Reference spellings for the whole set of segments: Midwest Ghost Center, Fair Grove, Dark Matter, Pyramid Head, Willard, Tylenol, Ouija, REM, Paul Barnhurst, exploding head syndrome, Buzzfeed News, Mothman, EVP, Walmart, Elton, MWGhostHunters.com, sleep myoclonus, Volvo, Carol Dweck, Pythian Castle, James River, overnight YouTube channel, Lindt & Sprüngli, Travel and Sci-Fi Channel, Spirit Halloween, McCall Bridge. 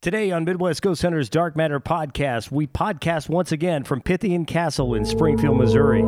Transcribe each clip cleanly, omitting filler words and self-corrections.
Today on Midwest Ghost Center's Dark Matter podcast, we podcast once again from Pythian Castle in Springfield, Missouri.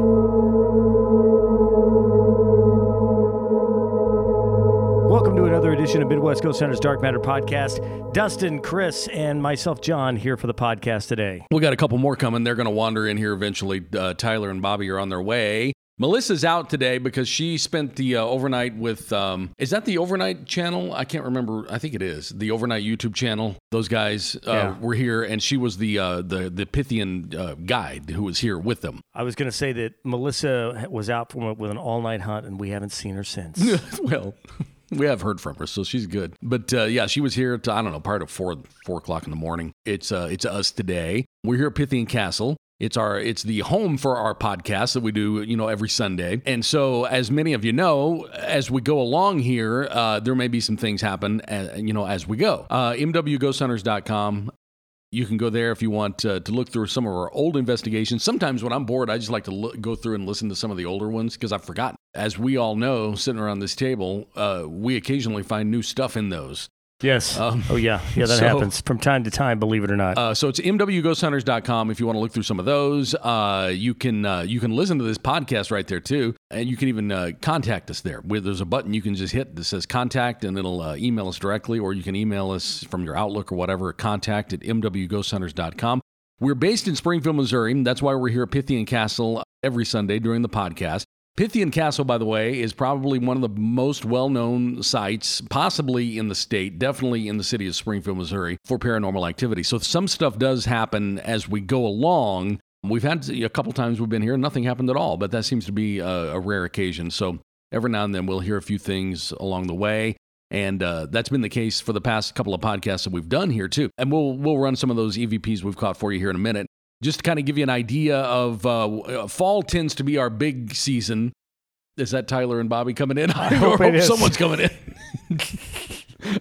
Welcome to another edition of Midwest Ghost Center's Dark Matter podcast. Dustin, Chris, and myself, John, here for the podcast today. We got a couple more coming. They're going to wander in here eventually. Tyler and Bobby are on their way. Melissa's out today because she spent the overnight with, is that the Overnight channel? I can't remember. I think it is. The Overnight YouTube channel. Those guys were here, and she was the Pythian guide who was here with them. I was going to say that Melissa was out with an all-night hunt, and we haven't seen her since. Well, we have heard from her, so she's good. But yeah, she was here to, I don't know, part of 4 o'clock in the morning. It's us today. We're here at Pythian Castle. It's the home for our podcast that we do, you know, every Sunday. And so, as many of you know, as we go along here, there may be some things happen, you know, as we go. MWGhostHunters.com. You can go there if you want to look through some of our old investigations. Sometimes when I'm bored, I just like to go through and listen to some of the older ones because I've forgotten. As we all know, sitting around this table, we occasionally find new stuff in those. Yes. Yeah, that happens from time to time, believe it or not. So it's MWGhostHunters.com if you want to look through some of those. You can listen to this podcast right there, too. And you can even contact us there. There's a button you can just hit that says contact, and it'll email us directly, or you can email us from your Outlook or whatever, contact at MWGhostHunters.com. We're based in Springfield, Missouri. And that's why we're here at Pythian Castle every Sunday during the podcast. Pythian Castle, by the way, is probably one of the most well-known sites, possibly in the state, definitely in the city of Springfield, Missouri, for paranormal activity. So some stuff does happen as we go along. We've had a couple times we've been here, nothing happened at all, but that seems to be a rare occasion. So every now and then we'll hear a few things along the way. And that's been the case for the past couple of podcasts that we've done here, too. And we'll run some of those EVPs we've caught for you here in a minute. Just to kind of give you an idea of fall tends to be our big season. Is that Tyler and Bobby coming in? I hope someone's coming in.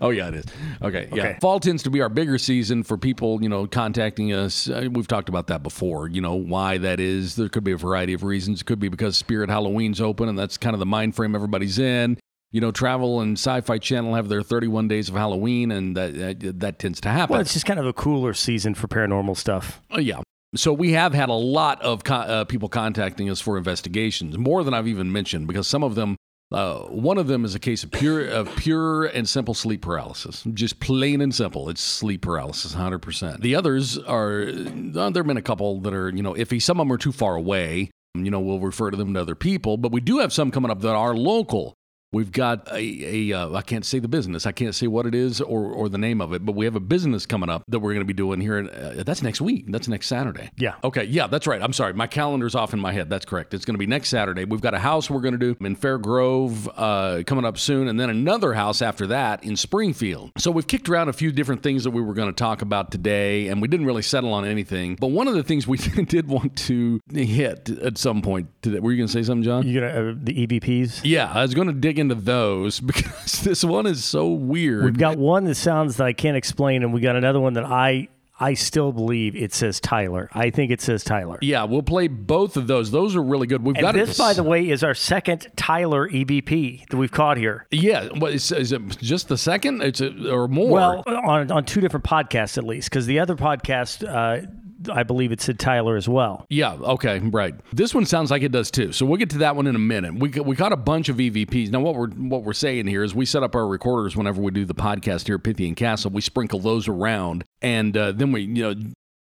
Oh, yeah, it is. Okay, yeah. Okay. Fall tends to be our bigger season for people, you know, contacting us. We've talked about that before, you know, why that is. There could be a variety of reasons. It could be because Spirit Halloween's open, and that's kind of the mind frame everybody's in. You know, Travel and Sci-Fi Channel have their 31 days of Halloween, and that tends to happen. Well, it's just kind of a cooler season for paranormal stuff. Oh, yeah. So we have had a lot of people contacting us for investigations, more than I've even mentioned, because some of them, one of them is a case of pure and simple sleep paralysis, just plain and simple. It's sleep paralysis, 100%. The others are, there have been a couple that are, you know, iffy. Some of them are too far away. You know, we'll refer to them to other people, but we do have some coming up that are local. We've got I can't say the business. I can't say what it is or the name of it, but we have a business coming up that we're going to be doing here. That's next week. That's next Saturday. Yeah. Okay. Yeah, that's right. I'm sorry. My calendar's off in my head. That's correct. It's going to be next Saturday. We've got a house we're going to do in Fair Grove coming up soon, and then another house after that in Springfield. So we've kicked around a few different things that we were going to talk about today, and we didn't really settle on anything. But one of the things we did want to hit at some point today. Were you going to say something, John? You going to the EVPs? Yeah, I was going to dig into those because this one is so weird. We've got one that sounds that I can't explain, and we got another one that I still believe it says Tyler. I think it says Tyler. Yeah, we'll play both of those. Those are really good. This, by the way, is our second Tyler EVP that we've caught here. Yeah. Well, is it just the second? Or more? Well, on two different podcasts at least, because the other podcast, I believe it said Tyler as well. Yeah, okay, right. This one sounds like it does too. So we'll get to that one in a minute. We got a bunch of EVPs. Now what we're saying here is we set up our recorders whenever we do the podcast here at Pythian Castle. We sprinkle those around, and then we, you know,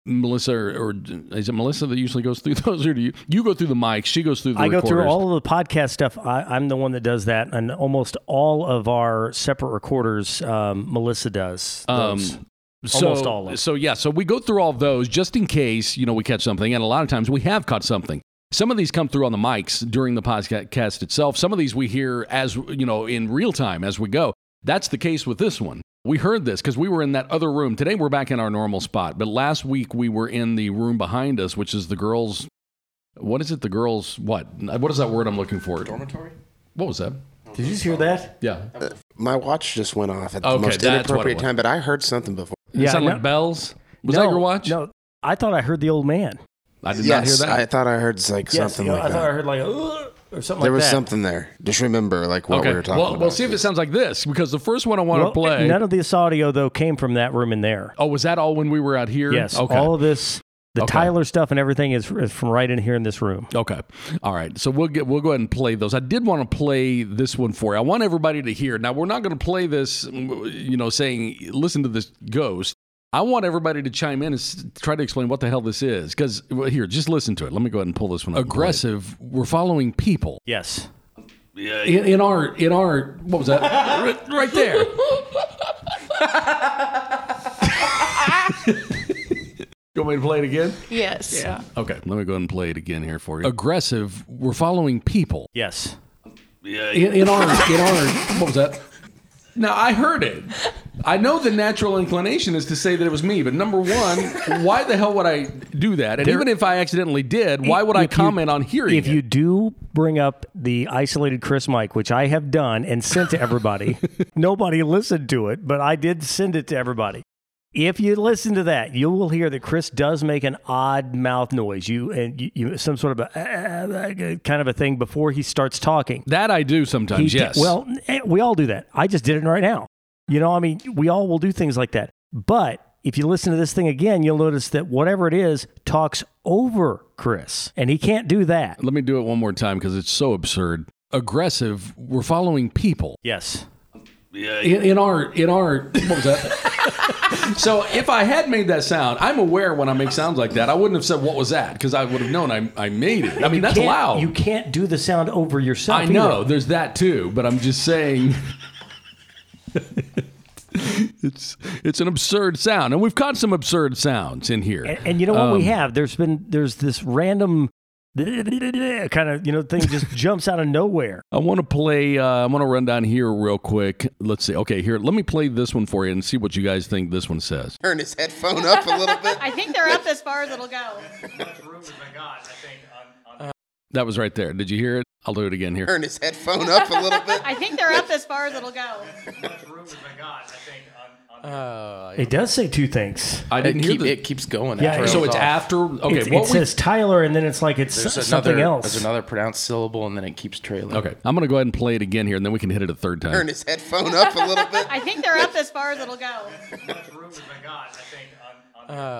Melissa, or is it Melissa that usually goes through those, or do you? You go through the mic, she goes through the recorders. I go through all of the podcast stuff. I'm the one that does that, and almost all of our separate recorders, Melissa does those. Almost all of them. So yeah, so we go through all those just in case, you know, we catch something. And a lot of times we have caught something. Some of these come through on the mics during the podcast itself. Some of these we hear as, you know, in real time as we go. That's the case with this one. We heard this because we were in that other room. Today we're back in our normal spot. But last week we were in the room behind us, which is the girls. What is it? The girls. What is that word I'm looking for? Dormitory? What was that? Did you just hear that? Yeah. My watch just went off at the most inappropriate time, but I heard something before. Yeah, sound like bells? Was that your watch? No, I thought I heard the old man. I did not hear that. I thought I heard like something like that. I thought I heard like, or something there like that. There was something there. Just remember like what we were talking about. Well, see if it sounds like this, because the first one I want to play... None of this audio, though, came from that room in there. Oh, was that all when we were out here? Yes. Okay. All of this... The Tyler stuff and everything is from right in here in this room. Okay. All right. So we'll go ahead and play those. I did want to play this one for you. I want everybody to hear. Now, we're not going to play this, you know, saying, listen to this ghost. I want everybody to chime in and try to explain what the hell this is. Because, well, here, just listen to it. Let me go ahead and pull this one up. Aggressive. We're following people. Yes. In our, what was that? Right there. You want me to play it again? Yes. Yeah. Okay. Let me go ahead and play it again here for you. Aggressive. We're following people. Yes. In our, what was that? Now, I heard it. I know the natural inclination is to say that it was me, but number one, why the hell would I do that? And even if I accidentally did, why would I comment on hearing it? If you do bring up the isolated Chris mic, which I have done and sent to everybody, nobody listened to it, but I did send it to everybody. If you listen to that, you will hear that Chris does make an odd mouth noise. You some sort of a kind of a thing before he starts talking. That I do sometimes. Yes. Well, we all do that. I just did it right now. You know, I mean, we all will do things like that. But if you listen to this thing again, you'll notice that whatever it is talks over Chris, and he can't do that. Let me do it one more time because it's so absurd. Aggressive. We're following people. Yes. In our, what was that? So if I had made that sound, I'm aware when I make sounds like that, I wouldn't have said, what was that? Because I would have known I made it. I mean, that's loud. You can't do the sound over yourself. I know, either. There's that too, but I'm just saying it's an absurd sound. And we've caught some absurd sounds in here. And you know what we have? There's this random... kind of, you know, thing just jumps out of nowhere. I want to play, I want to run down here real quick. Let's see. Okay, here, let me play this one for you and see what you guys think this one says. Turn his headphone up a little bit. I think they're up as far as it'll go. As much room as I got, I think. That was right there. Did you hear it? I'll do it again here. Turn his headphone up a little bit. I think they're up as far as it'll go. As much room as I got, I think. It does say two things. I didn't hear it keeps going. Yeah, so it's off. After. Okay, it says Tyler, and then it's like something else. There's another pronounced syllable, and then it keeps trailing. Okay, I'm gonna go ahead and play it again here, and then we can hit it a third time. Turn his headphone up a little bit. I think they're up as far as it'll go. As much room as I got, I think.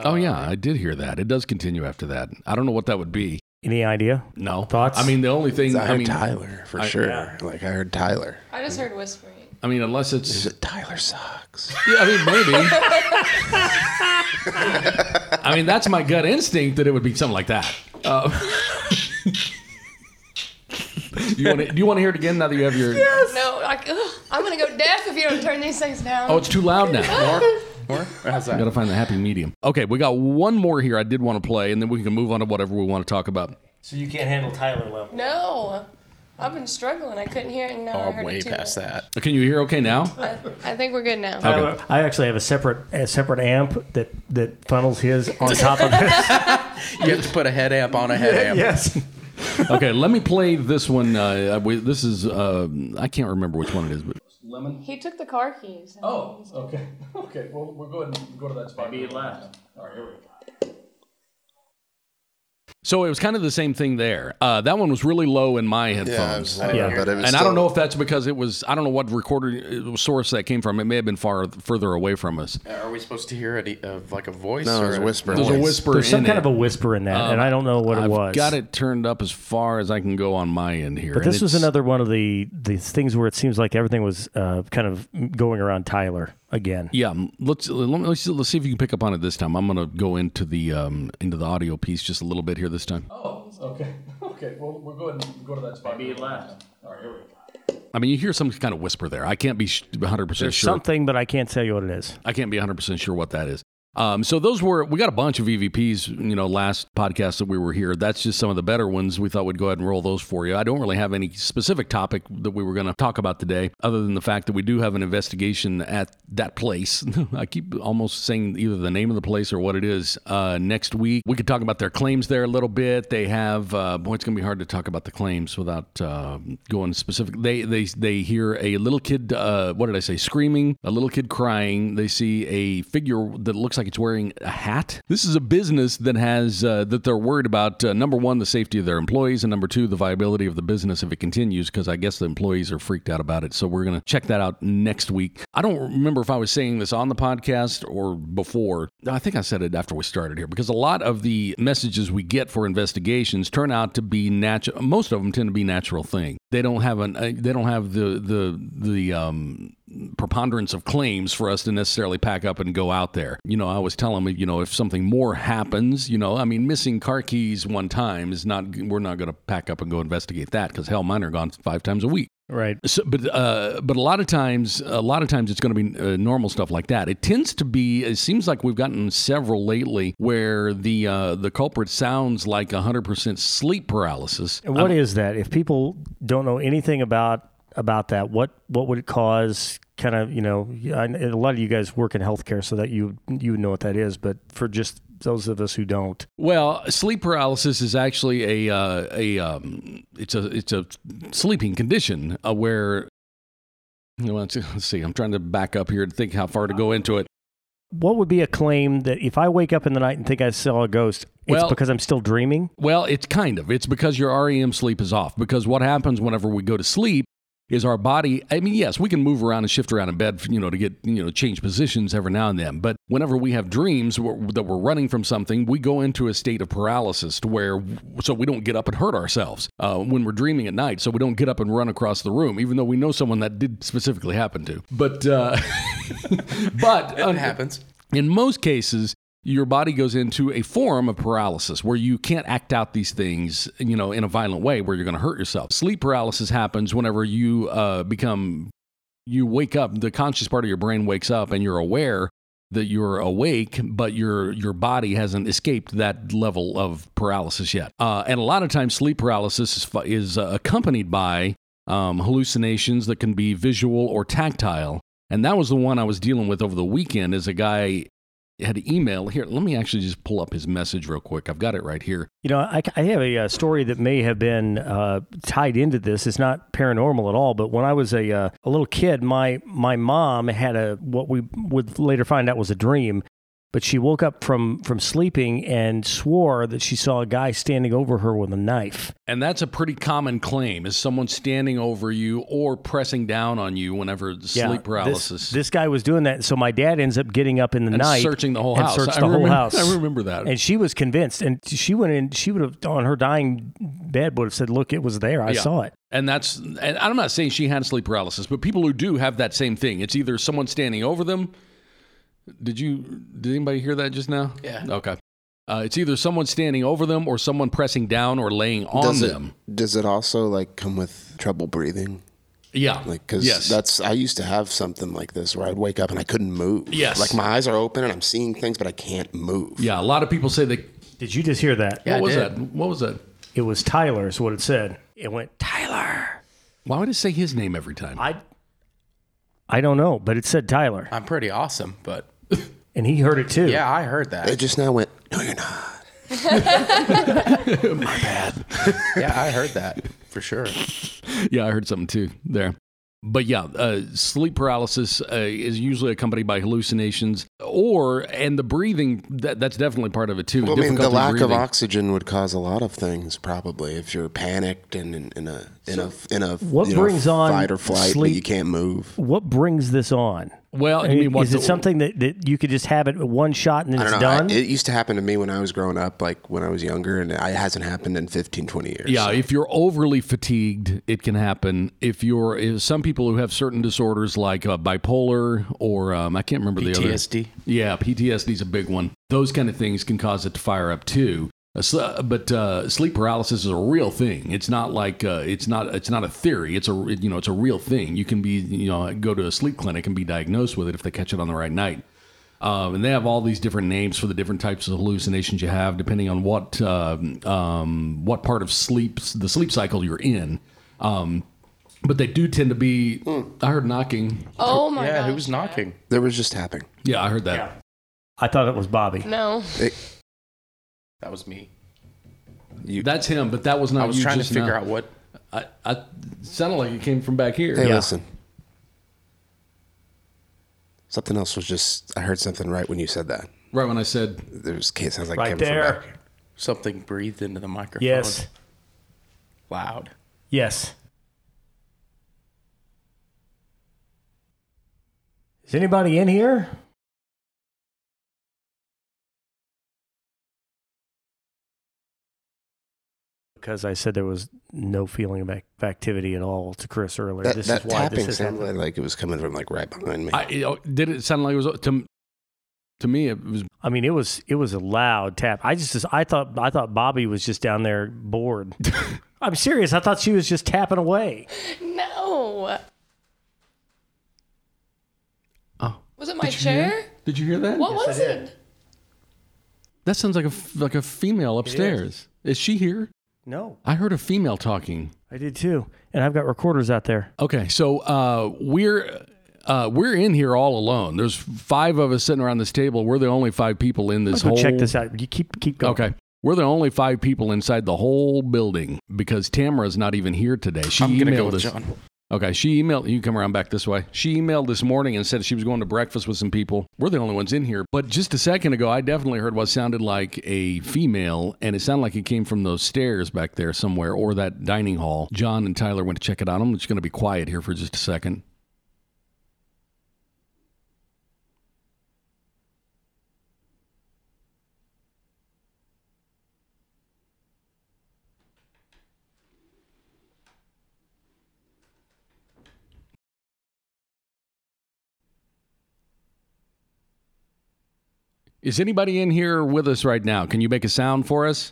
Oh yeah, I did hear that. It does continue after that. I don't know what that would be. Any idea? No thoughts. I mean, the only thing I heard Tyler for sure. Yeah. Like I heard Tyler. I just heard whispering. I mean, unless it's... Is it Tyler sucks? Yeah, I mean, maybe. I mean, that's my gut instinct that it would be something like that. Do you want to hear it again now that you have your... Yes. No, I'm going to go deaf if you don't turn these things down. Oh, it's too loud now. More? How's that? You got to find the happy medium. Okay, we got one more here I did want to play, and then we can move on to whatever we want to talk about. So you can't handle Tyler level? No. I've been struggling. I couldn't hear it, and now I heard it too. Oh, way past that. Can you hear okay now? I think we're good now. Okay. I actually have a separate amp that funnels his on top of this. You have to put a head amp on a head amp. Yes. Okay, let me play this one. This is, I can't remember which one it is. But Lemon? He took the car keys. Oh, okay. Okay, well, we'll go ahead and go to that spot. Maybe it left. All right, here we go. So it was kind of the same thing there. That one was really low in my headphones. Yeah, but it was I don't know if that's because it was, I don't know what recorder source that came from. It may have been further away from us. Are we supposed to hear it like a voice? No, there's a whisper. There's a whisper. There's some kind of a whisper in that, and I don't know what it was. I've got it turned up as far as I can go on my end here. But this was another one of the things where it seems like everything was kind of going around Tyler again. Yeah, let's see if you can pick up on it this time. I'm going to go into the audio piece just a little bit here. This time. Oh, okay. Okay, well, we'll go ahead and go to that spot. Maybe it left. All right, here we go. I mean, you hear some kind of whisper there. I can't be 100% sure. There's something, but I can't tell you what it is. I can't be 100% sure what that is. So we got a bunch of EVPs, you know, last podcast that we were here. That's just some of the better ones. We thought we'd go ahead and roll those for you. I don't really have any specific topic that we were going to talk about today, other than the fact that we do have an investigation at that place. I keep almost saying either the name of the place or what it is. Next week, we could talk about their claims there a little bit. They have, it's going to be hard to talk about the claims without going specific. They hear a little kid, screaming, a little kid crying. They see a figure that looks looks like it's wearing a hat. This is a business that has that they're worried about, number one, the safety of their employees, and number two, the viability of the business if it continues, because I guess the employees are freaked out about it. So we're going to check that out next week. I don't remember if I was saying this on the podcast or before. I think I said it after we started here, because a lot of the messages we get for investigations turn out to be natural. Most of them tend to be natural things. They don't have the preponderance of claims for us to necessarily pack up and go out there. You know, I always tell them, you know, if something more happens, you know, I mean, missing car keys one time is not, we're not going to pack up and go investigate that, because hell, mine are gone 5 times a week. Right. So, but a lot of times it's going to be normal stuff like that. It tends to be, it seems like we've gotten several lately where the culprit sounds like 100% sleep paralysis. And what is that? If people don't know anything about that, what would it cause? Kind of, you know, a lot of you guys work in healthcare, so that you know what that is, but for just those of us who don't. Well, sleep paralysis is actually it's a sleeping condition where, you know, let's see, I'm trying to back up here and think how far to go into it. What would be a claim that if I wake up in the night and think I saw a ghost, it's because I'm still dreaming? Well, it's kind of. It's because your REM sleep is off, because what happens whenever we go to sleep is our body, I mean, yes, we can move around and shift around in bed, you know, to get, you know, change positions every now and then. But whenever we have dreams that we're running from something, we go into a state of paralysis to where, so we don't get up and hurt ourselves when we're dreaming at night. So we don't get up and run across the room, even though we know someone that did specifically happen to. But it happens. In most cases, your body goes into a form of paralysis where you can't act out these things, you know, in a violent way where you're going to hurt yourself. Sleep paralysis happens whenever you you wake up, the conscious part of your brain wakes up and you're aware that you're awake, but your body hasn't escaped that level of paralysis yet. And a lot of times sleep paralysis is accompanied by hallucinations that can be visual or tactile. And that was the one I was dealing with over the weekend, is a guy had an email here. Let me actually just pull up his message real quick. I've got it right here. You know, I have a story that may have been tied into this. It's not paranormal at all, but when I was a little kid, my mom had what we would later find out was a dream, but she woke up from sleeping and swore that she saw a guy standing over her with a knife. And that's a pretty common claim, is someone standing over you or pressing down on you whenever sleep paralysis. This guy was doing that, so my dad ends up getting up in the night. Searching the whole house. I remember that. And she was convinced, and she went in, she would have, on her dying bed, would have said, look, it was there, I saw it. And I'm not saying she had sleep paralysis, but people who do have that same thing. It's either someone standing over them. Did anybody hear that just now? Yeah. Okay. It's either someone standing over them or someone pressing down or laying on them. Does it also like come with trouble breathing? Yeah. I used to have something like this where I'd wake up and I couldn't move. Yes. Like my eyes are open and I'm seeing things, but I can't move. Yeah. A lot of people say they. Did you just hear that? Yeah, What was that? It was Tyler is what it said. It went, Tyler. Why would it say his name every time? I don't know, but it said Tyler. I'm pretty awesome, but. And he heard it too. Yeah, I heard that. They just now went, no, you're not. My bad. Yeah, I heard that for sure. Yeah, I heard something too there. But yeah, sleep paralysis is usually accompanied by hallucinations and the breathing, that's definitely part of it too. Well, I mean, the lack of oxygen would cause a lot of things probably if you're panicked and in a what brings on fight or flight sleep, but you can't move. What brings this on? Well, is it something that you could just have it one shot and then it's done? It used to happen to me when I was growing up, like when I was younger, and it hasn't happened in 15, 20 years. Yeah, so. If you're overly fatigued, it can happen. If some people who have certain disorders like bipolar or I can't remember the other. PTSD. Yeah, PTSD is a big one. Those kind of things can cause it to fire up too. But sleep paralysis is a real thing. It's not like it's not a theory. It's a real thing. You can be go to a sleep clinic and be diagnosed with it if they catch it on the right night. And they have all these different names for the different types of hallucinations you have, depending on what part of the sleep cycle you're in. But they do tend to be. I heard knocking. Oh my god! Yeah, who's knocking? There was just tapping. Yeah, I heard that. Yeah. I thought it was Bobby. No. That was me. That's him, but that was not you. I was trying to figure out what... I sounded like it came from back here. Hey, listen. Something else was I heard something right when you said that. Right when I said there's case, sounds like right Kevin there. Something breathed into the microphone. Yes. Loud. Yes. Is anybody in here? Because I said there was no feeling of activity at all to Chris earlier. That is why tapping this sounded happened. Like it was coming from like right behind me. Did it sound like it was to me? It was. I mean, it was a loud tap. I thought Bobby was just down there bored. I'm serious. I thought she was just tapping away. No. Oh. Was it my chair? Did you hear that? What was it? That sounds like a female upstairs. Is she here? No. I heard a female talking. I did too. And I've got recorders out there. Okay. So we're in here all alone. There's five of us sitting around this table. We're the only five people in this whole... Check this out. You keep going. Okay. We're the only five people inside the whole building because Tamara's not even here today. I'm going to go with John. Okay. She emailed... You come around back this way. She emailed this morning and said she was going to breakfast with some people. We're the only ones in here. But just a second ago, I definitely heard what sounded like a female, and it sounded like it came from those stairs back there somewhere or that dining hall. John and Tyler went to check it out. I'm just going to be quiet here for just a second. Is anybody in here with us right now? Can you make a sound for us?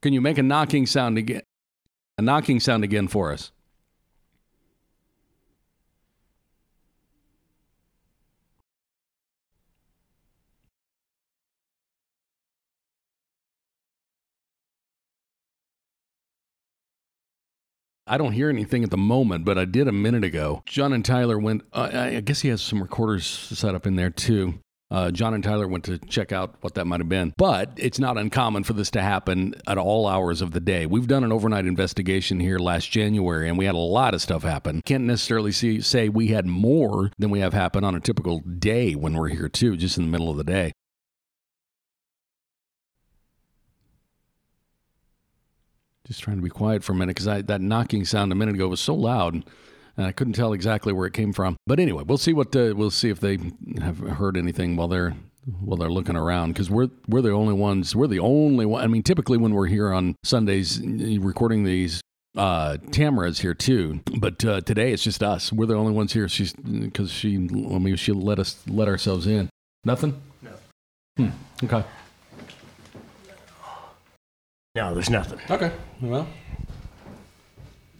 Can you make a knocking sound again? A knocking sound again for us. I don't hear anything at the moment, but I did a minute ago. John and Tyler went, I guess he has some recorders set up in there too. John and Tyler went to check out what that might have been. But it's not uncommon for this to happen at all hours of the day. We've done an overnight investigation here last January, and we had a lot of stuff happen. Can't necessarily say we had more than we have happen on a typical day when we're here too, just in the middle of the day. Just trying to be quiet for a minute because that knocking sound a minute ago was so loud, and I couldn't tell exactly where it came from. But anyway, we'll see if they have heard anything while they're looking around because we're the only ones. We're the only one. I mean, typically when we're here on Sundays recording these, Tamara's here too. But today it's just us. We're the only ones here. She let ourselves in. Nothing. No. Okay. No, there's nothing. Okay. Well,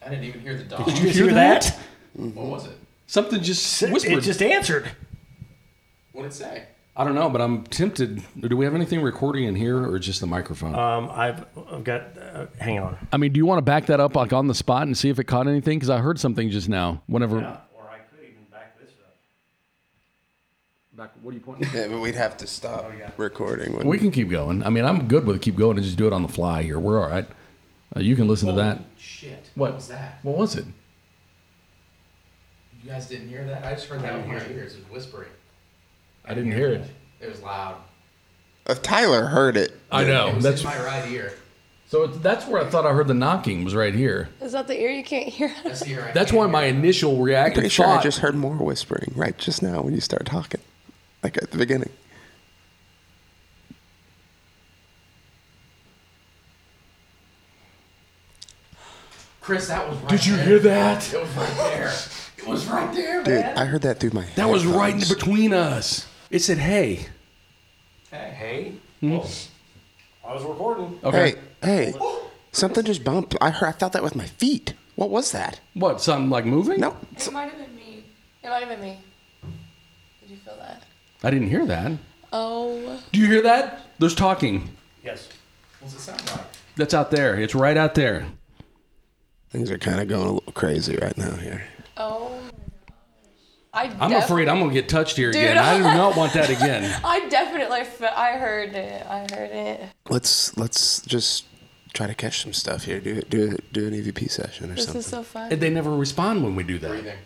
I didn't even hear the dog. Did you hear that? What was it? Something just whispered. It just answered. What did it say? I don't know, but I'm tempted. Do we have anything recording in here or just the microphone? I've got... hang on. I mean, do you want to back that up like on the spot and see if it caught anything? Because I heard something just now. Whenever... Yeah. What are you pointing at? Yeah, but we'd have to stop recording. We can keep going. I mean, I'm good with keep going and just do it on the fly here. We're all right. You can listen to that. Shit. What was that? What was it? You guys didn't hear that? I just heard that in my ears. It was whispering. I didn't hear it. It was loud. Tyler heard it. I know. It was that's in my right ear. So that's where I thought I heard the knocking was right here. Is that the ear you can't hear? That's the ear. That's why my initial reaction. Pretty sure I just heard more whispering right just now when you start talking. Like at the beginning. Chris, that was right there. Did you hear that? It was right there. It was right there, dude, man. I heard that through my headphones. That was right in between us. It said, hey. Hey? Hmm? Oh, I was recording. Okay. Hey. Something just bumped. I felt that with my feet. What was that? What, something like moving? No. It might have been me. Did you feel that? I didn't hear that. Oh. Do you hear that? There's talking. Yes. What's it sound like? That's out there. It's right out there. Things are kind of going a little crazy right now here. Oh. I'm afraid I'm gonna get touched here again. I do not want that again. I definitely, I heard it. Let's just try to catch some stuff here. Do an EVP session or something. This is so fun. And they never respond when we do that. Breathing.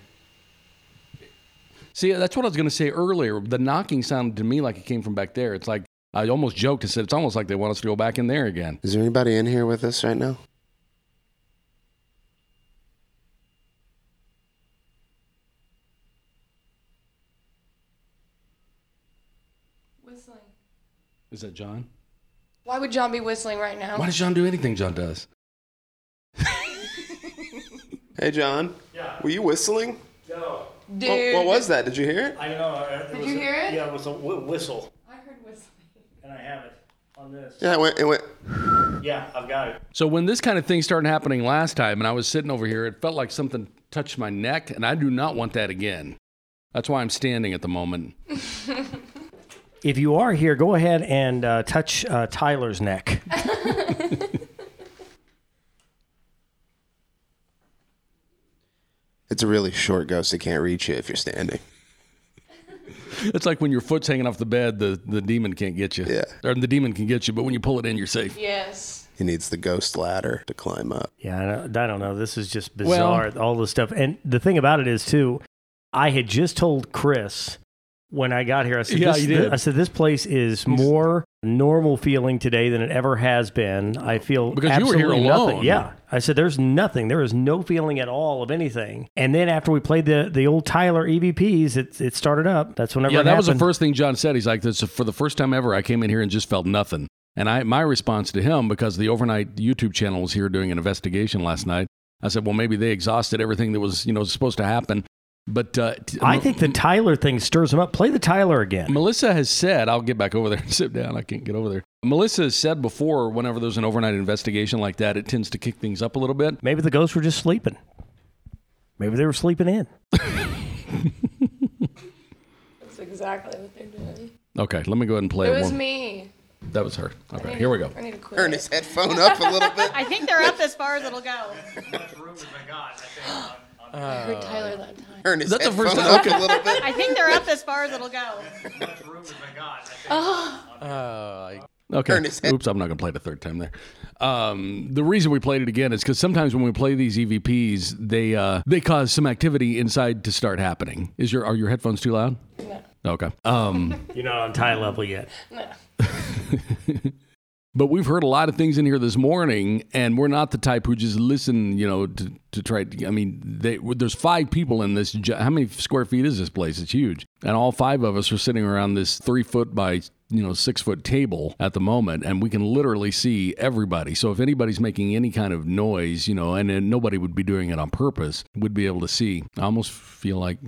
See, that's what I was gonna say earlier. The knocking sounded to me like it came from back there. It's like I almost joked and said it's almost like they want us to go back in there again. Is there anybody in here with us right now? Is that John? Why would John be whistling right now? Why does John do anything John does? Hey, John. Yeah. Were you whistling? No. Dude. What was that? Did you hear it? I know. Did you hear it? Yeah, it was a whistle. I heard whistling. And I have it on this. Yeah, it went. Yeah, I've got it. So when this kind of thing started happening last time and I was sitting over here, it felt like something touched my neck, and I do not want that again. That's why I'm standing at the moment. If you are here, go ahead and touch Tyler's neck. It's a really short ghost. It can't reach you if you're standing. It's like when your foot's hanging off the bed, the demon can't get you. Yeah. Or the demon can get you, but when you pull it in, you're safe. Yes. He needs the ghost ladder to climb up. Yeah, I don't know. This is just bizarre, all this stuff. And the thing about it is, too, I had just told Chris... When I got here, I said, this place is more normal feeling today than it ever has been. I feel because absolutely you were here nothing. Alone. Yeah. I said, there's nothing. There is no feeling at all of anything. And then after we played the old Tyler EVPs, it started up. That's whenever it happened. Yeah, that was the first thing John said. He's like, this, for the first time ever, I came in here and just felt nothing. And my response to him, because the Overnight YouTube channel was here doing an investigation last night, I said, well, maybe they exhausted everything that was supposed to happen. But I think the Tyler thing stirs him up. Play the Tyler again. Melissa has said, I'll get back over there and sit down. I can't get over there. Melissa has said before, whenever there's an overnight investigation like that, it tends to kick things up a little bit. Maybe the ghosts were just sleeping. Maybe they were sleeping in. That's exactly what they're doing. Okay, let me go ahead and play it. It was me. That was her. All right, here we go. I need to quit. Turn his headphone up a little bit. I think they're up as far as it'll go. As much room as I got, I think. I heard Tyler that time. Ernest, that's the first time. A little bit. I think they're up as far as it'll go. As much room as I got. Okay. Ernest. Oops, I'm not going to play it a third time there. The reason we played it again is because sometimes when we play these EVPs, they cause some activity inside to start happening. Are your headphones too loud? No. Okay. You're not on tie level yet. No. But we've heard a lot of things in here this morning, and we're not the type who just listen, to try. I mean, there's five people in this. How many square feet is this place? It's huge. And all five of us are sitting around this 3 foot by, 6 foot table at the moment, and we can literally see everybody. So if anybody's making any kind of noise, and nobody would be doing it on purpose, would be able to see. I almost feel like,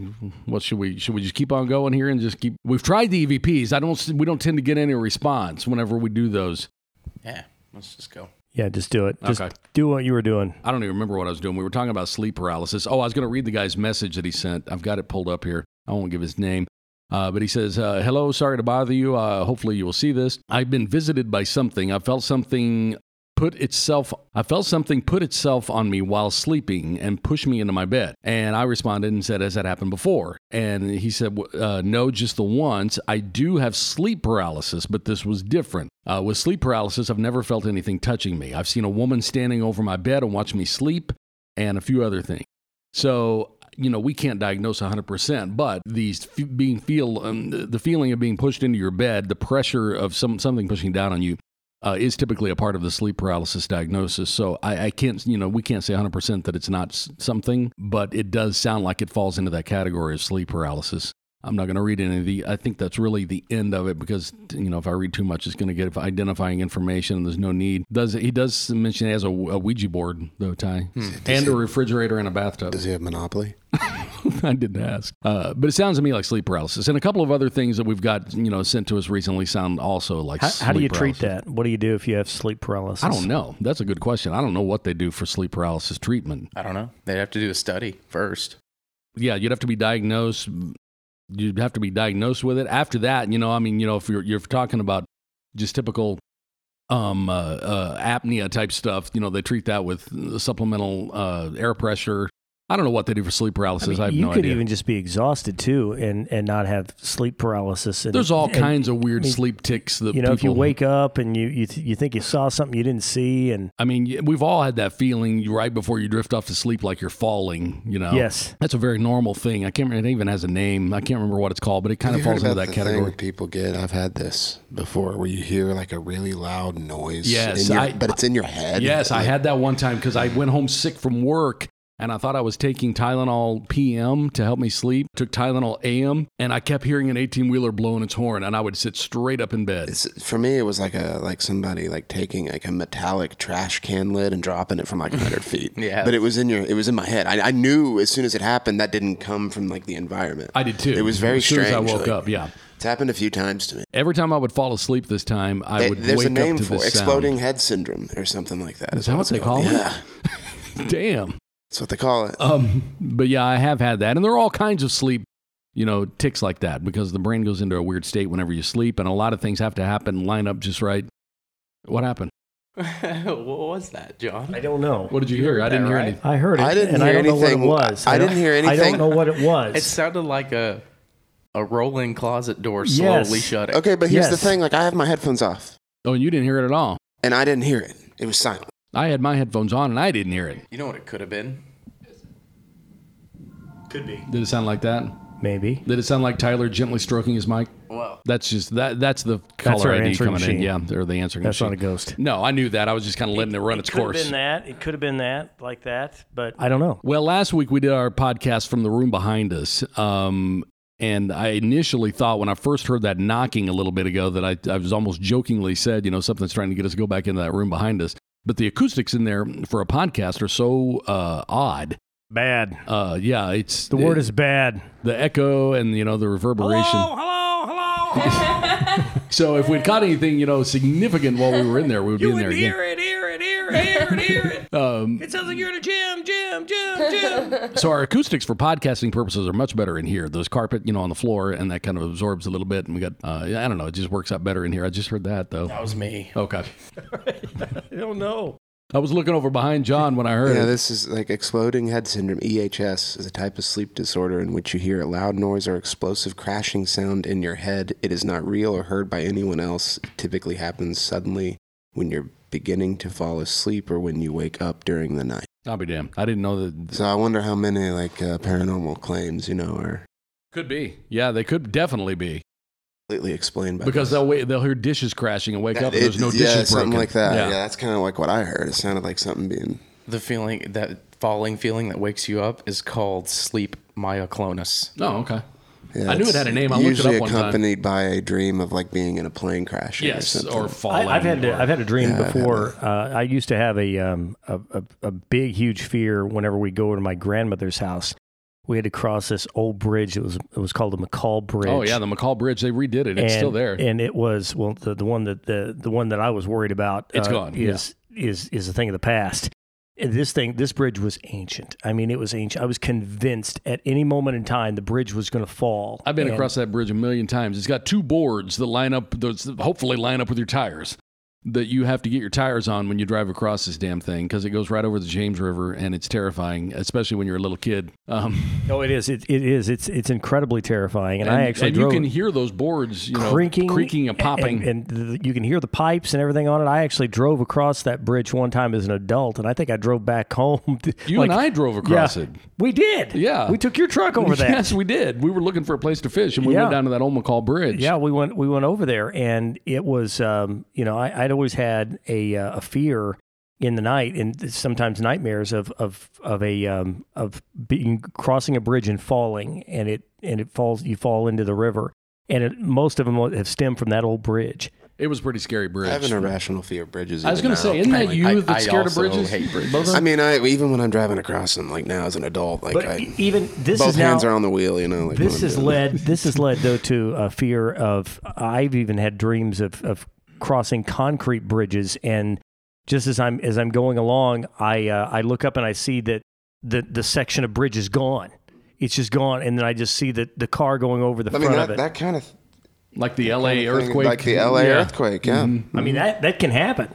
what should we just keep on going here and just keep, we've tried the EVPs. We don't tend to get any response whenever we do those. Yeah, let's just go. Yeah, just do it. Just do what you were doing. I don't even remember what I was doing. We were talking about sleep paralysis. Oh, I was going to read the guy's message that he sent. I've got it pulled up here. I won't give his name. But he says, hello, sorry to bother you. Hopefully you will see this. I've been visited by something. I felt something put itself on me while sleeping and pushed me into my bed. And I responded and said, has that happened before? And he said, no, just the once. I do have sleep paralysis, but this was different. With sleep paralysis, I've never felt anything touching me. I've seen a woman standing over my bed and watch me sleep and a few other things. So, we can't diagnose 100%, but the feeling of being pushed into your bed, the pressure of something pushing down on you, is typically a part of the sleep paralysis diagnosis. So I can't, we can't say 100% that it's not something, but it does sound like it falls into that category of sleep paralysis. I'm not going to read any of I think that's really the end of it because, if I read too much, it's going to get identifying information and there's no need. He does mention he has a Ouija board, though, Ty, and a refrigerator and a bathtub. Does he have Monopoly? I didn't ask. But it sounds to me like sleep paralysis. And a couple of other things that we've got, sent to us recently sound also like sleep paralysis. How do you treat that? What do you do if you have sleep paralysis? I don't know. That's a good question. I don't know what they do for sleep paralysis treatment. I don't know. They'd have to do a study first. Yeah, you'd have to be diagnosed. You'd have to be diagnosed with it. After that, if you're talking about just typical apnea type stuff, they treat that with supplemental air pressure I don't know what they do for sleep paralysis. I have no idea. You could even just be exhausted, too, and not have sleep paralysis. And, There's all kinds of weird sleep tics that people... if you wake up and you think you saw something you didn't see and... I mean, we've all had that feeling right before you drift off to sleep like you're falling, Yes. That's a very normal thing. I can't remember. It even has a name. I can't remember what it's called, but it kind of falls into that category. People get... I've had this before where you hear like a really loud noise. Yes. But it's in your head. Yes, I had that one time because I went home sick from work. And I thought I was taking Tylenol PM to help me sleep. Took Tylenol AM, and I kept hearing an 18-wheeler blowing its horn, and I would sit straight up in bed. For me, it was like somebody taking a metallic trash can lid and dropping it from 100 feet. Yeah, but it was in my head. I knew as soon as it happened that didn't come from the environment. I did too. It was very strange. As soon as I woke up, yeah. It's happened a few times to me. Every time I would fall asleep this time, I would wake up to this sound. There's a name for it. Exploding head syndrome or something like that. Is that what they call it? Yeah. Damn. That's what they call it. But yeah, I have had that. And there are all kinds of sleep, tics like that, because the brain goes into a weird state whenever you sleep. And a lot of things have to happen, line up just right. What happened? What was that, John? I don't know. What did you hear? I didn't hear anything. I heard it. I didn't hear anything. I didn't hear anything. I don't know what it was. It sounded like a rolling closet door slowly shutting. Okay, but here's the thing. I have my headphones off. Oh, and you didn't hear it at all. And I didn't hear it. It was silent. I had my headphones on, and I didn't hear it. You know what it could have been? Could be. Did it sound like that? Maybe. Did it sound like Tyler gently stroking his mic? Well, that's just that. That's the caller ID coming in. Yeah, or the answering machine. That's not a ghost. No, I knew that. I was just kind of letting it run its course. It could have been that. It could have been that, like that, but I don't know. Well, last week we did our podcast from the room behind us, and I initially thought when I first heard that knocking a little bit ago that I was almost jokingly said, something's trying to get us to go back into that room behind us. But the acoustics in there for a podcast are so odd. Bad. Yeah, it's... The word is bad. The echo and, the reverberation. Hello. So if we'd caught anything, significant while we were in there, we would be in there again. You would hear it. It sounds like you're in a gym. So our acoustics for podcasting purposes are much better in here. There's carpet, on the floor, and that kind of absorbs a little bit. And we got, I don't know, it just works out better in here. I just heard that, though. That was me. Okay. I don't know. I was looking over behind John when I heard it. Yeah, this is like exploding head syndrome. EHS is a type of sleep disorder in which you hear a loud noise or explosive crashing sound in your head. It is not real or heard by anyone else. It typically happens suddenly when you're beginning to fall asleep or when you wake up during the night. I'll be damned. I didn't know that. So I wonder how many paranormal claims, are. Could be. Yeah, they could definitely be. Completely explained by because this. They'll hear dishes crashing and wake up and there's no dishes broken. Something like that. Yeah, that's kind of like what I heard. It sounded like something being... The feeling, that falling feeling that wakes you up is called sleep myoclonus. Oh, okay. Yeah, I knew it had a name. I looked it up one time. Usually accompanied by a dream of being in a plane crash. Yes, or falling. I've had a dream before. I used to have a big, huge fear whenever we go to my grandmother's house. We had to cross this old bridge. It was called the McCall Bridge. Oh yeah, the McCall Bridge. They redid it. It's still there. And it was the one that I was worried about. It's gone. Is a thing of the past. And this bridge was ancient. I mean, it was ancient. I was convinced at any moment in time the bridge was going to fall. I've been across that bridge a million times. It's got two boards that line up. Those hopefully line up with your tires. That you have to get your tires on when you drive across this damn thing because it goes right over the James River and it's terrifying, especially when you're a little kid. No, it is. It is. It's incredibly terrifying. And I actually drove. And you can hear those boards creaking and popping. And you can hear the pipes and everything on it. I actually drove across that bridge one time as an adult, and I think I drove back home. And I drove across it. We did. Yeah. We took your truck over that. Yes, we did. We were looking for a place to fish, and we went down to that old McCall Bridge. Yeah, we went over there, and it was, I'd always had a fear in the night and sometimes nightmares of being crossing a bridge and falling and it falls, you fall into the river most of them have stemmed from that old bridge. It was a pretty scary bridge. I have an irrational fear of bridges. I was going to say, isn't that you that's scared of bridges? I hate bridges. I mean, even when I'm driving across them, now as an adult, both hands are on the wheel, This has led though to a fear of. I've even had dreams of crossing concrete bridges, and just as I'm going along, I look up and I see that the section of bridge is gone. It's just gone, and then I just see the car going over the front of it. That kind of like the LA earthquake. Like the LA earthquake, yeah. Mm-hmm. I mean that can happen.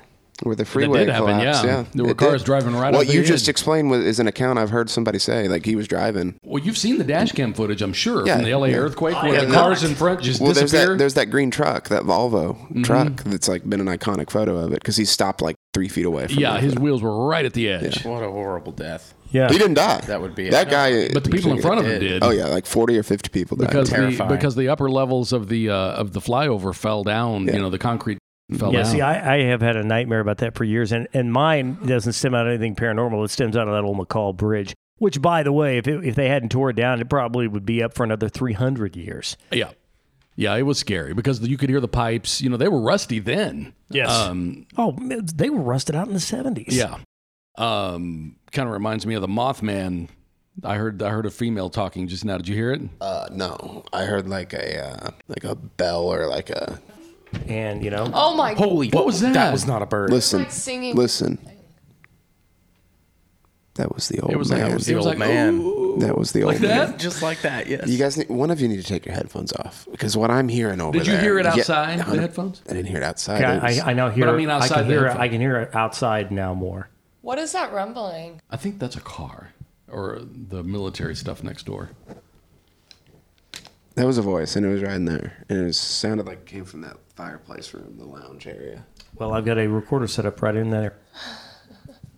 Where the freeway collapsed, yeah. There were cars driving right up. What you just explained is an account I've heard somebody say, like he was driving. Well, you've seen the dash cam footage, I'm sure, from the LA earthquake where the cars in front just disappear. There's that green truck, that Volvo truck that's like been an iconic photo of it because he stopped like 3 feet away from it. His wheels were right at the edge. Yeah. What a horrible death. Yeah. He didn't die. That would be that guy. But the people in front of him did. Oh yeah, like 40 or 50 people died. Because the upper levels of the flyover fell down, you know, the concrete fell down. See, I have had a nightmare about that for years, and mine doesn't stem out of anything paranormal. It stems out of that old McCall Bridge, which, by the way, if they hadn't tore it down, it probably would be up for another 300 years. Yeah. Yeah, it was scary because you could hear the pipes. You know, they were rusty then. Yes. They were rusted out in the 70s. Yeah. Kind of reminds me of the Mothman. I heard a female talking just now. Did you hear it? No. I heard like a bell or like a... And, you know... Oh, my... Holy... What was that? That was not a bird. Listen. Like singing. Listen. That was the old man. That was the old man. That was the old man. Like that? Just like that, yes. You guys, one of you need to take your headphones off, because what I'm hearing over there... Did you hear it outside, the headphones? I didn't hear it outside. Yeah, I now hear... But I mean outside the headphones. I can hear it outside now more. What is that rumbling? I think that's a car, or the military stuff next door. That was a voice, and it was right in there. And it sounded like it came from that fireplace room, the lounge area. Well, I've got a recorder set up right in there.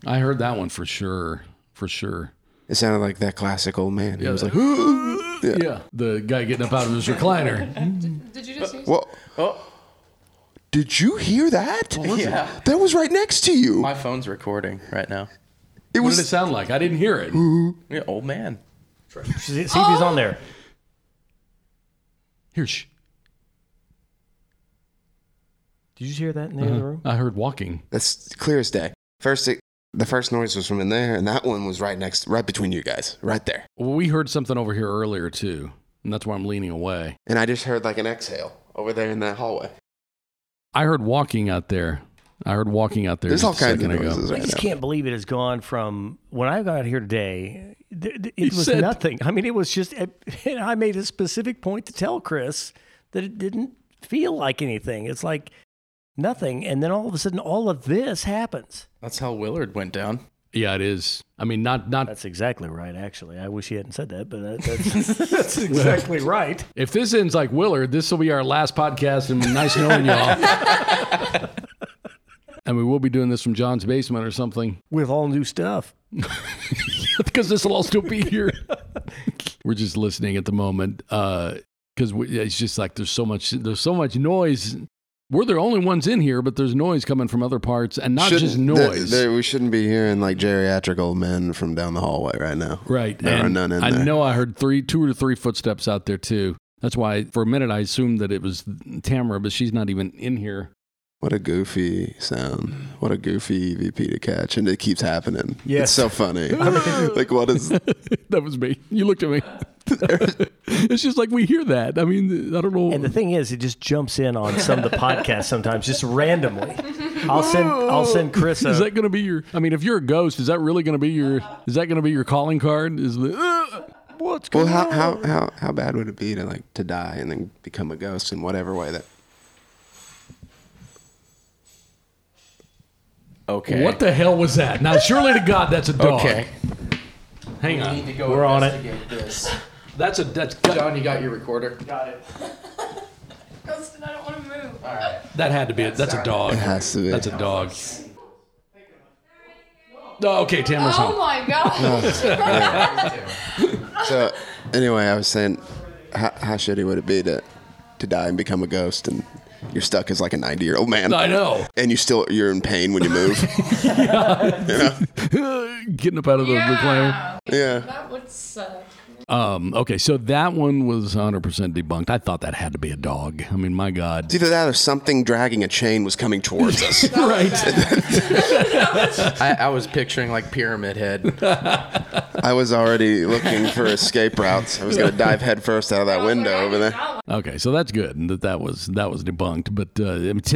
I heard that one for sure. For sure. It sounded like that classic old man. Yeah, he was like, the guy getting up out of his recliner. Did you just use Did you hear that? Yeah. That was right next to you. My phone's recording right now. What did it sound like? I didn't hear it. Yeah, old man. See if he's on there. Here, did you hear that in the other room? I heard walking. That's clear as day. The first noise was from in there, and that one was right between you guys, right there. Well, we heard something over here earlier too, and that's why I'm leaning away. And I just heard like an exhale over there in that hallway. I heard walking out there. There's all kinds of noises. I just can't believe it has gone from when I got here today. It was nothing. I mean, it was just, and I made a specific point to tell Chris that it didn't feel like anything. It's like nothing. And then all of a sudden, all of this happens. That's how Willard went down. Yeah, it is. I mean, not. That's exactly right, actually. I wish he hadn't said that, but that's... That's exactly right. If this ends like Willard, this will be our last podcast, and nice knowing y'all. And we will be doing this from John's basement or something. With all new stuff. Because this will all still be here. We're just listening at the moment. Because it's just like there's so much noise. We're the only ones in here, but there's noise coming from other parts, and just noise. We shouldn't be hearing like geriatric old men from down the hallway right now. Right. There are none in there. I know I heard 2 or 3 footsteps out there too. That's why for a minute I assumed that it was Tamara, but she's not even in here. What a goofy sound. What a goofy EVP to catch. And it keeps happening. Yes. It's so funny. Like, what is... That was me. You looked at me. It's just like we hear that. I mean, I don't know. And the thing is, it just jumps in on some of the podcasts sometimes, just randomly. I'll send Chris a... Is that going to be your... I mean, if you're a ghost, is that really going to be your... Is that going to be your calling card? Is the... what's going on? Well, how bad would it be to die and then become a ghost in whatever way that... Okay. What the hell was that? Now, surely to God, that's a dog. Okay. Hang on. We need to go We're on it. This. That's John, you got your recorder? Got it. Ghost, I don't want to move. All right. That had to be it. That's a dog. It has to be. That's a dog. Oh, okay, Tamara's home. Oh, my God. So, anyway, I was saying, how shitty would it be to die and become a ghost and... You're stuck as like a 90-year-old man. I know. And you're in pain when you move. Yeah. You know? Getting up out of the recliner. Yeah. That would suck. Okay, so that one was 100% debunked. I thought that had to be a dog. I mean, my God. It's either that or something dragging a chain was coming towards us. Right. I was picturing like Pyramid Head. I was already looking for escape routes. I was going to dive headfirst out of that window over there. Okay, so that's good that was debunked. But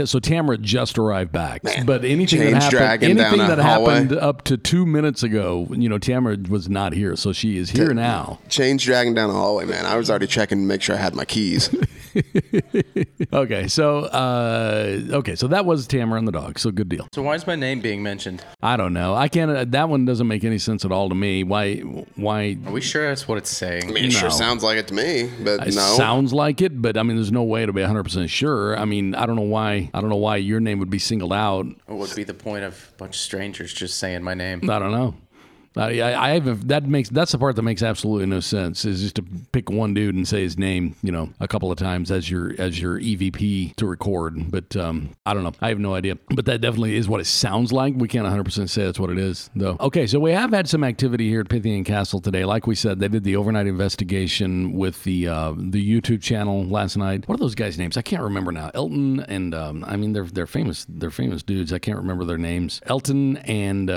so Tamara just arrived back. Man, but anything that happened up to 2 minutes ago, you know, Tamara was not here, so she is here now. Chains dragging down the hallway, man. I was already checking to make sure I had my keys. Okay, so that was Tamara and the dog. So good deal. So why is my name being mentioned? I don't know. I can't. That one doesn't make any sense at all to me. Why? Are we sure that's what it's saying? I mean, it sure sounds like it to me, but no. It sounds like it, but I mean, there's no way to be 100% sure. I mean, I don't know why your name would be singled out. What would be the point of a bunch of strangers just saying my name? I don't know. That's the part that makes absolutely no sense, is just to pick one dude and say his name, you know, a couple of times as your EVP to record. But I don't know. I have no idea. But that definitely is what it sounds like. We can't 100% say that's what it is, though. Okay, so we have had some activity here at Pythian Castle today. Like we said, they did the overnight investigation with the YouTube channel last night. What are those guys' names? I can't remember now. Elton and I mean they're famous. They're famous dudes. I can't remember their names. Elton and.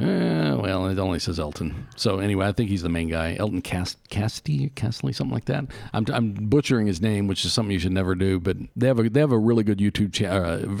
Well, it only says Elton. So anyway, I think he's the main guy. Elton Castley, something like that. I'm butchering his name, which is something you should never do. But they have a really good YouTube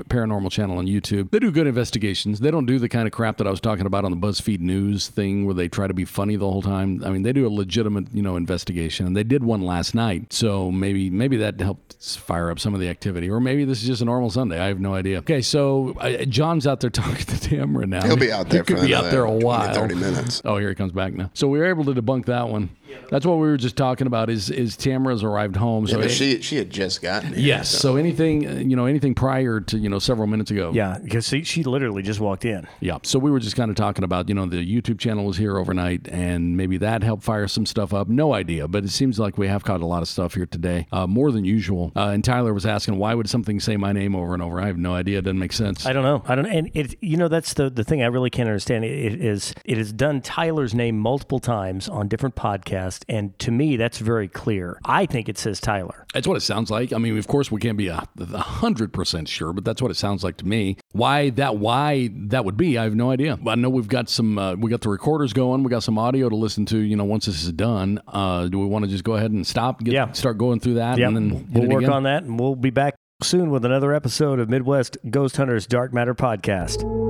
paranormal channel on YouTube. They do good investigations. They don't do the kind of crap that I was talking about on the Buzzfeed News thing where they try to be funny the whole time. I mean, they do a legitimate, you know, investigation, and they did one last night. So maybe that helped fire up some of the activity, or maybe this is just a normal Sunday. I have no idea. Okay, so John's out there talking to Tamara now. He'll be out there. There a while. 20, 30 minutes. Oh, here he comes back now. So we were able to debunk that one. Yeah. That's what we were just talking about is Tamara's arrived home. So yeah, she had just gotten here. Yes. So anything prior to, several minutes ago. Yeah, because she literally just walked in. Yeah. So we were just kind of talking about, the YouTube channel was here overnight, and maybe that helped fire some stuff up. No idea. But it seems like we have caught a lot of stuff here today, more than usual. And Tyler was asking, why would something say my name over and over? I have no idea. It doesn't make sense. I don't know. And it, that's the thing I really can't understand. It has done Tyler's name multiple times on different podcasts, and to me, that's very clear. I think it says Tyler. That's what it sounds like. I mean, of course, we can't be 100% sure, but that's what it sounds like to me. Why that would be, I have no idea. I know we've got some, we got the recorders going, we got some audio to listen to, once this is done. Do we want to just go ahead and stop, start going through that? Yep. And then we'll work on that, and we'll be back soon with another episode of Midwest Ghost Hunters Dark Matter Podcast.